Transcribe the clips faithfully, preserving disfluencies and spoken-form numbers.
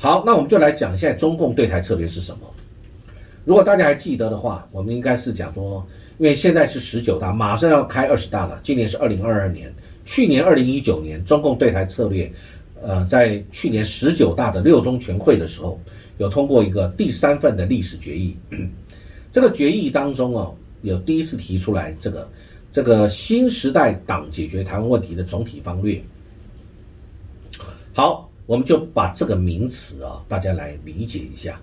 好，那我们就来讲现在中共对台策略是什么。如果大家还记得的话，我们应该是讲说，因为现在是十九大，马上要开二十大了，今年是二零二二年，去年二零一九年，中共对台策略，呃，在去年十九大的六中全会的时候，有通过一个第三份的历史决议。这个决议当中哦，有第一次提出来这个这个新时代党解决台湾问题的总体方略。好，我们就把这个名词啊，大家来理解一下。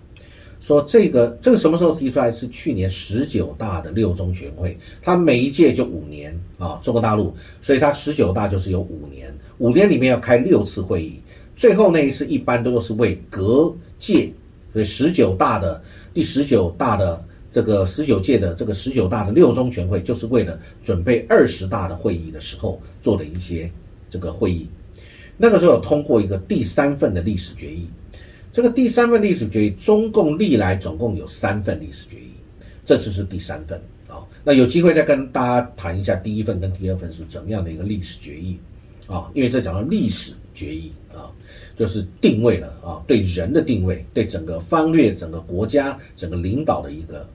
说这个这个什么时候提出来？是去年十九大的六中全会，它每一届就五年啊，中国大陆，所以它十九大就是有五年，五年里面要开六次会议，最后那一次一般都是为隔届，所以十九大的第十九大的这个十九届的这个十九大的六中全会，就是为了准备二十大的会议的时候做的一些这个会议，那个时候有通过一个第三份的历史决议。这个第三份历史决议，中共历来总共有三份历史决议，这次是第三份啊、哦。那有机会再跟大家谈一下第一份跟第二份是怎么样的一个历史决议啊、哦，因为这讲到历史决议啊、哦，就是定位了啊、哦，对人的定位，对整个方略、整个国家、整个领导的一个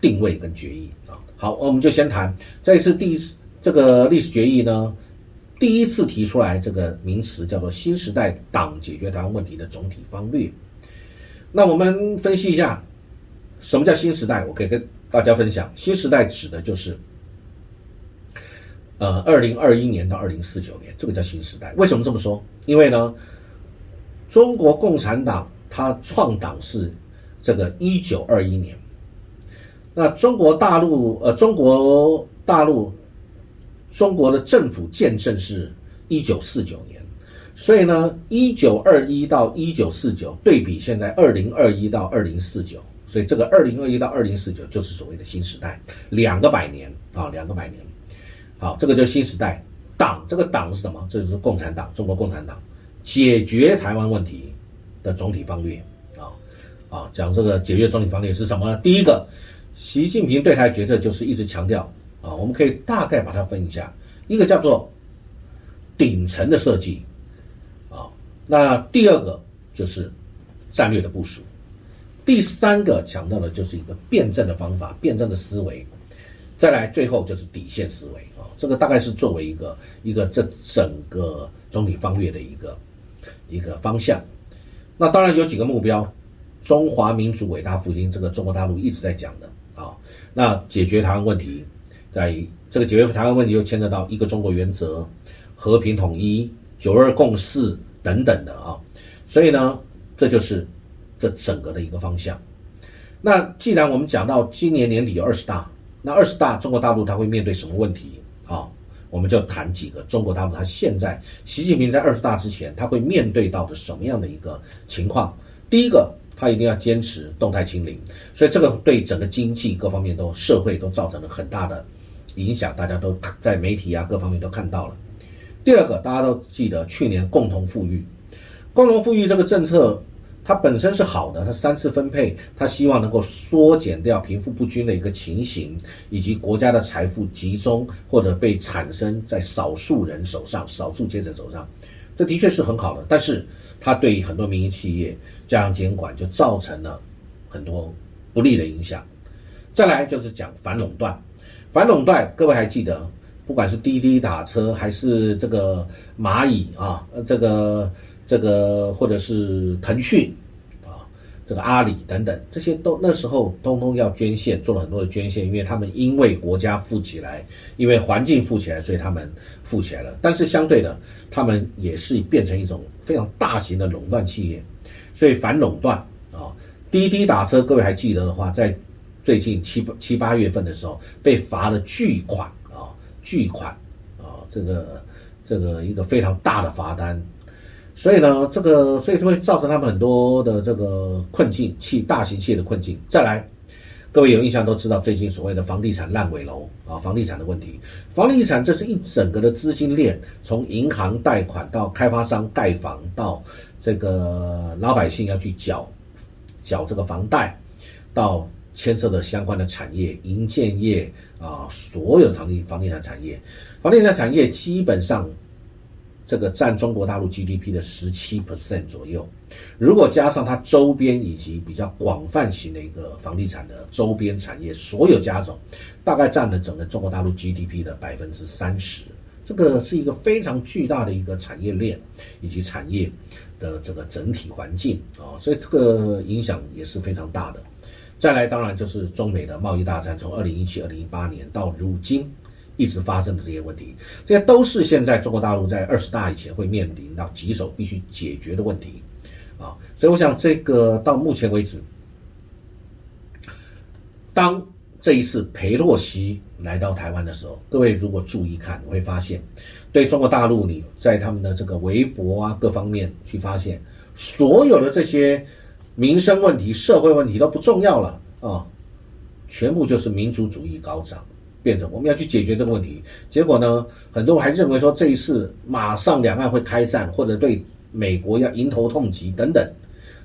定位跟决议啊、哦。好，我们就先谈这一次第这个历史决议呢，第一次提出来这个名词叫做新时代党解决台湾问题的总体方略。那我们分析一下什么叫新时代。我可以跟大家分享，新时代指的就是呃二零二一年到二零四九年，这个叫新时代。为什么这么说？因为呢，中国共产党它创党是这个一九二一年，那中国大陆呃中国大陆中国的政府建政是一九四九年，所以呢，一九二一到一九四九对比现在二零二一到二零四九，所以这个二零二一到二零四九就是所谓的新时代，两个百年啊，两个百年。好，这个就是新时代。党这个党是什么？这就是共产党，中国共产党解决台湾问题的总体方略啊啊，讲这个解决总体方略是什么呢？第一个，习近平对台决策就是一直强调啊，我们可以大概把它分一下，一个叫做顶层的设计。那第二个就是战略的部署，第三个讲到的就是一个辩证的方法、辩证的思维，再来最后就是底线思维啊、哦，这个大概是作为一个一个这整个总体方略的一个一个方向。那当然有几个目标，中华民族伟大复兴，这个中国大陆一直在讲的啊、哦。那解决台湾问题，在这个解决台湾问题又牵扯到一个中国原则、和平统一、九二共识。等等的啊，所以呢，这就是这整个的一个方向。那既然我们讲到今年年底有二十大，那二十大中国大陆它会面对什么问题啊？我们就谈几个中国大陆它现在习近平在二十大之前，它会面对到的什么样的一个情况？第一个，它一定要坚持动态清零，所以这个对整个经济各方面都社会都造成了很大的影响，大家都在媒体啊各方面都看到了。第二个，大家都记得去年共同富裕，共同富裕这个政策，它本身是好的，它三次分配，它希望能够缩减掉贫富不均的一个情形，以及国家的财富集中或者被产生在少数人手上、少数阶层手上，这的确是很好的。但是，它对于很多民营企业加强监管，就造成了很多不利的影响。再来就是讲反垄断，反垄断，各位还记得？不管是滴滴打车还是这个蚂蚁啊，这个这个或者是腾讯啊，这个阿里等等，这些都那时候通通要捐献，做了很多的捐献，因为他们因为国家富起来，因为环境富起来，所以他们富起来了。但是相对的，他们也是变成一种非常大型的垄断企业，所以反垄断啊，滴滴打车，各位还记得的话，在最近七七八月份的时候被罚了巨款。巨款啊、哦，这个这个一个非常大的罚单，所以呢，这个所以就会造成他们很多的这个困境，企大型企业的困境。再来，各位有印象都知道，最近所谓的房地产烂尾楼啊、哦，房地产的问题，房地产这是一整个的资金链，从银行贷款到开发商盖房，到这个老百姓要去缴缴这个房贷，到。牵涉的相关的产业，营建业啊，所有的房地产产业，房地产产业基本上这个占中国大陆 G D P 的 百分之十七 左右。如果加上它周边以及比较广泛型的一个房地产的周边产业，所有加总大概占了整个中国大陆 G D P 的 百分之三十。这个是一个非常巨大的一个产业链以及产业的这个整体环境啊，所以这个影响也是非常大的。再来当然就是中美的贸易大战，从二零一七、二零一八年到如今一直发生的这些问题，这些都是现在中国大陆在二十大以前会面临到棘手必须解决的问题啊，所以我想这个到目前为止，当这一次裴洛西来到台湾的时候，各位如果注意看，你会发现对中国大陆你在他们的这个微博啊各方面去发现，所有的这些民生问题、社会问题都不重要了啊，全部就是民族主义高涨。变成我们要去解决这个问题，结果呢，很多人还认为说这一次马上两岸会开战，或者对美国要迎头痛击等等，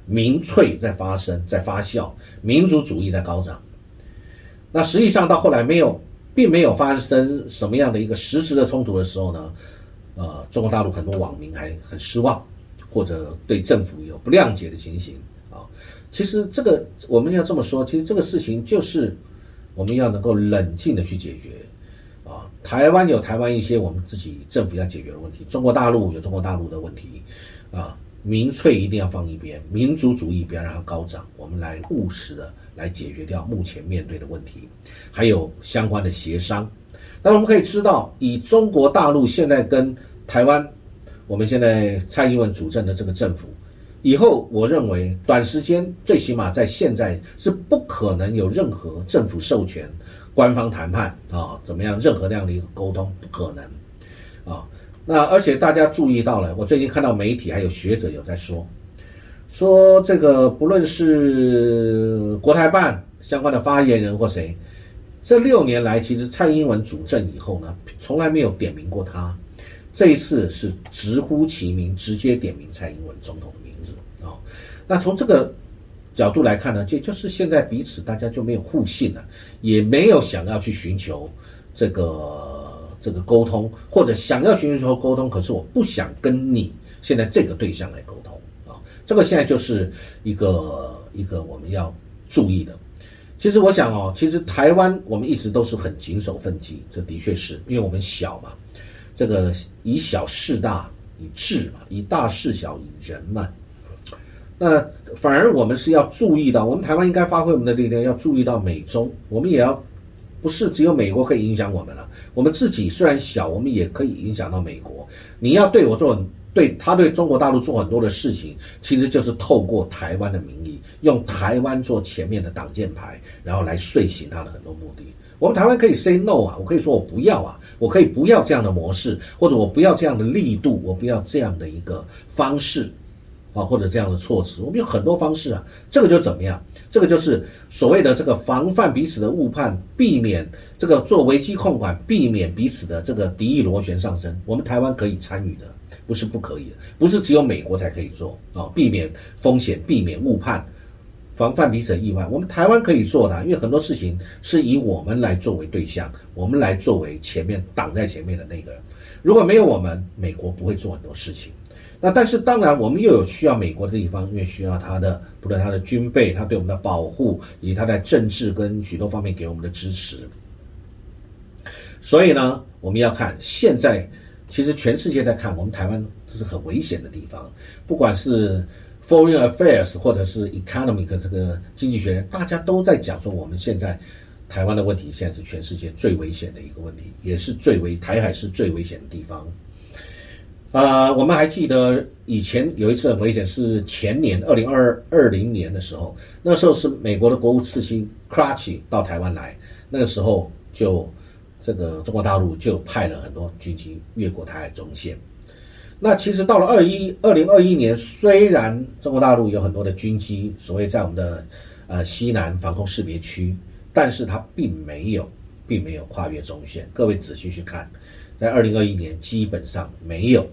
民粹在发生，在发酵，民族主义在高涨。那实际上到后来没有，并没有发生什么样的一个实质的冲突的时候呢，呃，中国大陆很多网民还很失望，或者对政府有不谅解的情形啊。其实这个我们要这么说，其实这个事情就是。我们要能够冷静的去解决啊，台湾有台湾一些我们自己政府要解决的问题，中国大陆有中国大陆的问题啊，民粹一定要放一边，民族主义不要让它高涨，我们来务实的来解决掉目前面对的问题，还有相关的协商。但我们可以知道，以中国大陆现在跟台湾，我们现在蔡英文主政的这个政府以后，我认为短时间最起码在现在是不可能有任何政府授权官方谈判啊，怎么样任何那样的一个沟通不可能啊。那而且大家注意到了，我最近看到媒体还有学者有在说说这个，不论是国台办相关的发言人或谁，这六年来其实蔡英文主政以后呢，从来没有点名过他，这一次是直呼其名，直接点名蔡英文总统的名字啊、哦。那从这个角度来看呢，就就是现在彼此大家就没有互信了，也没有想要去寻求这个这个沟通，或者想要寻求沟通，可是我不想跟你现在这个对象来沟通啊、哦。这个现在就是一个一个我们要注意的。其实我想哦，其实台湾我们一直都是很谨守分际，这的确是因为我们小嘛。这个以小事大，以智嘛，以大事小，以人嘛。那反而我们是要注意到，我们台湾应该发挥我们的力量，要注意到美中，我们也要不是只有美国可以影响我们了，我们自己虽然小，我们也可以影响到美国。你要对我做，对他对中国大陆做很多的事情，其实就是透过台湾的名义，用台湾做前面的挡箭牌，然后来遂行他的很多目的。我们台湾可以 say no 啊，我可以说我不要啊，我可以不要这样的模式，或者我不要这样的力度，我不要这样的一个方式啊，或者这样的措辞，我们有很多方式啊。这个就怎么样？这个就是所谓的这个防范彼此的误判，避免这个做危机控管，避免彼此的这个敌意螺旋上升。我们台湾可以参与的，不是不可以的，不是只有美国才可以做啊，避免风险，避免误判。防范彼此的意外，我们台湾可以做的，因为很多事情是以我们来作为对象，我们来作为前面挡在前面的那个人。如果没有我们，美国不会做很多事情。那但是当然，我们又有需要美国的地方，因为需要他的，不论他的军备，他对我们的保护，以及他在政治跟许多方面给我们的支持。所以呢，我们要看现在，其实全世界在看我们台湾，这是很危险的地方，不管是。Foreign Affairs 或者是 Economic 这个经济学人，大家都在讲说，我们现在台湾的问题现在是全世界最危险的一个问题，也是最危台海是最危险的地方。呃，我们还记得以前有一次很危险，是前年二零二零年的时候，那时候是美国的国务次卿 Karachi 到台湾来，那个时候就这个中国大陆就派了很多军机越过台海中线。那其实到了二零二一年，虽然中国大陆有很多的军机，所谓在我们的呃西南防空识别区，但是它并没有并没有跨越中线。各位仔细去看，在二零二一年基本上没有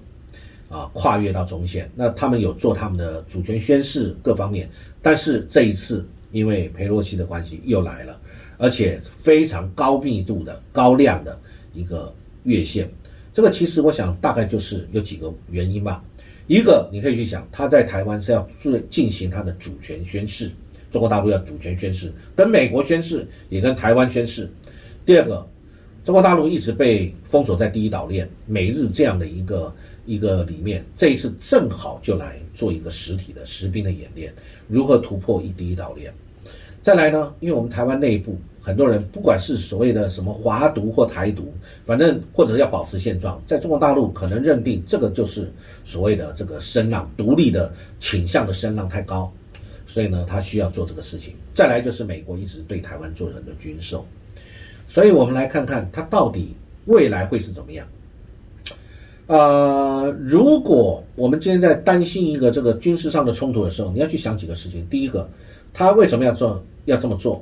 啊跨越到中线。那他们有做他们的主权宣示各方面，但是这一次因为裴洛西的关系又来了，而且非常高密度的高量的一个越线。这个其实我想大概就是有几个原因吧。一个你可以去想，他在台湾是要进行他的主权宣誓，中国大陆要主权宣誓，跟美国宣誓也跟台湾宣誓。第二个，中国大陆一直被封锁在第一岛链美日这样的一个一个里面，这一次正好就来做一个实体的实兵的演练，如何突破一第一岛链。再来呢，因为我们台湾内部很多人不管是所谓的什么华独或台独，反正或者要保持现状，在中国大陆可能认定这个就是所谓的这个声浪独立的倾向的声浪太高，所以呢他需要做这个事情。再来就是美国一直对台湾做了很多军售，所以我们来看看它到底未来会是怎么样。呃，如果我们今天在担心一个这个军事上的冲突的时候，你要去想几个事情。第一个，它为什么要做要这么做？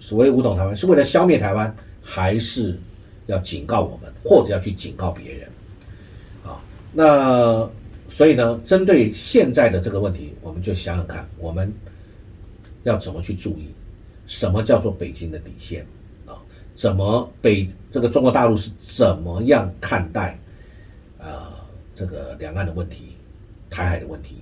所谓武统台湾，是为了消灭台湾，还是要警告我们，或者要去警告别人？啊，那所以呢，针对现在的这个问题，我们就想想看，我们要怎么去注意，什么叫做北京的底线？怎么北这个中国大陆是怎么样看待，呃，这个两岸的问题、台海的问题？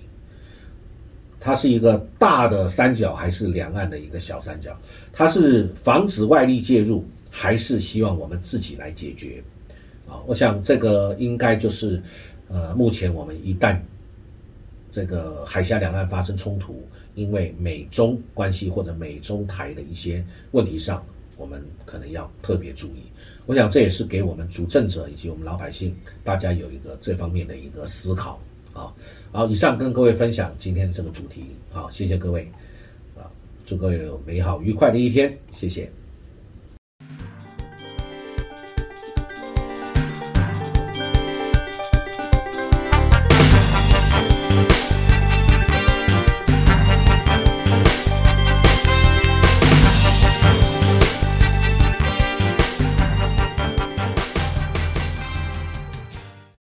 它是一个大的三角，还是两岸的一个小三角？它是防止外力介入，还是希望我们自己来解决？啊，我想这个应该就是，呃，目前我们一旦这个海峡两岸发生冲突，因为美中关系或者美中台的一些问题上，我们可能要特别注意。我想这也是给我们主政者以及我们老百姓大家有一个这方面的一个思考啊。好，以上跟各位分享今天这个主题。好，谢谢各位啊，祝各位有美好愉快的一天，谢谢。